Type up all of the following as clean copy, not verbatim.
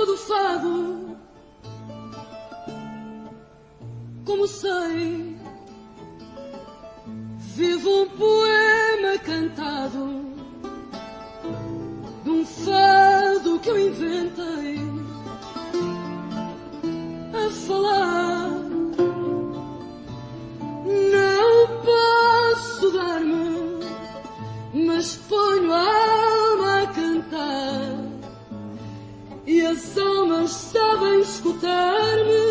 todo fado, como sei, vivo um poema cantado, de um fado que eu inventei, a falar. Não posso dar-me, mas ponho a alma a cantar, e as almas sabem escutar-me.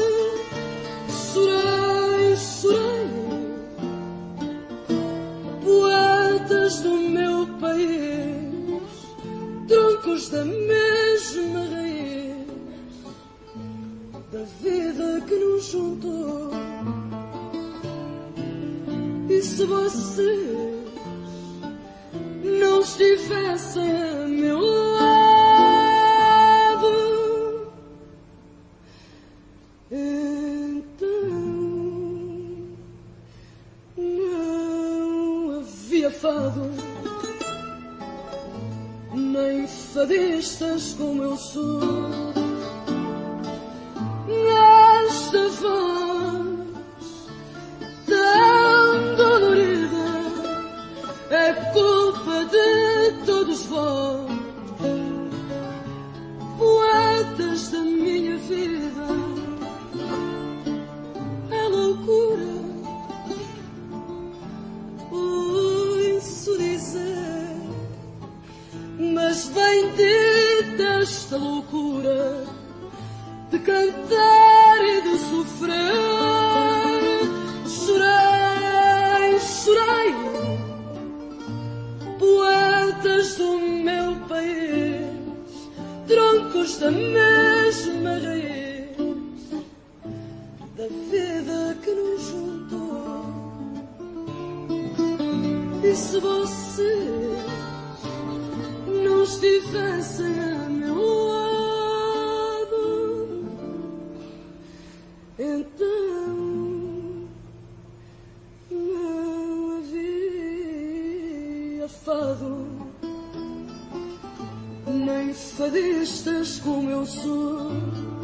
Chorei, chorei, poetas do meu país, troncos da mesma raiz, da vida que nos juntou. E se vocês não estivessem a meu lado, fado, nem fadistas como eu sou, nesta voz tão dolorida, é culpa de todos vós, poetas da minha vida, é loucura. Mas bendita esta loucura de cantar e de sofrer. Chorei, chorei, poetas do meu país, troncos da mesma raiz, da vida que nos juntou. E se você não estivessem a meu lado, então não havia fado, nem fadistas como eu sou.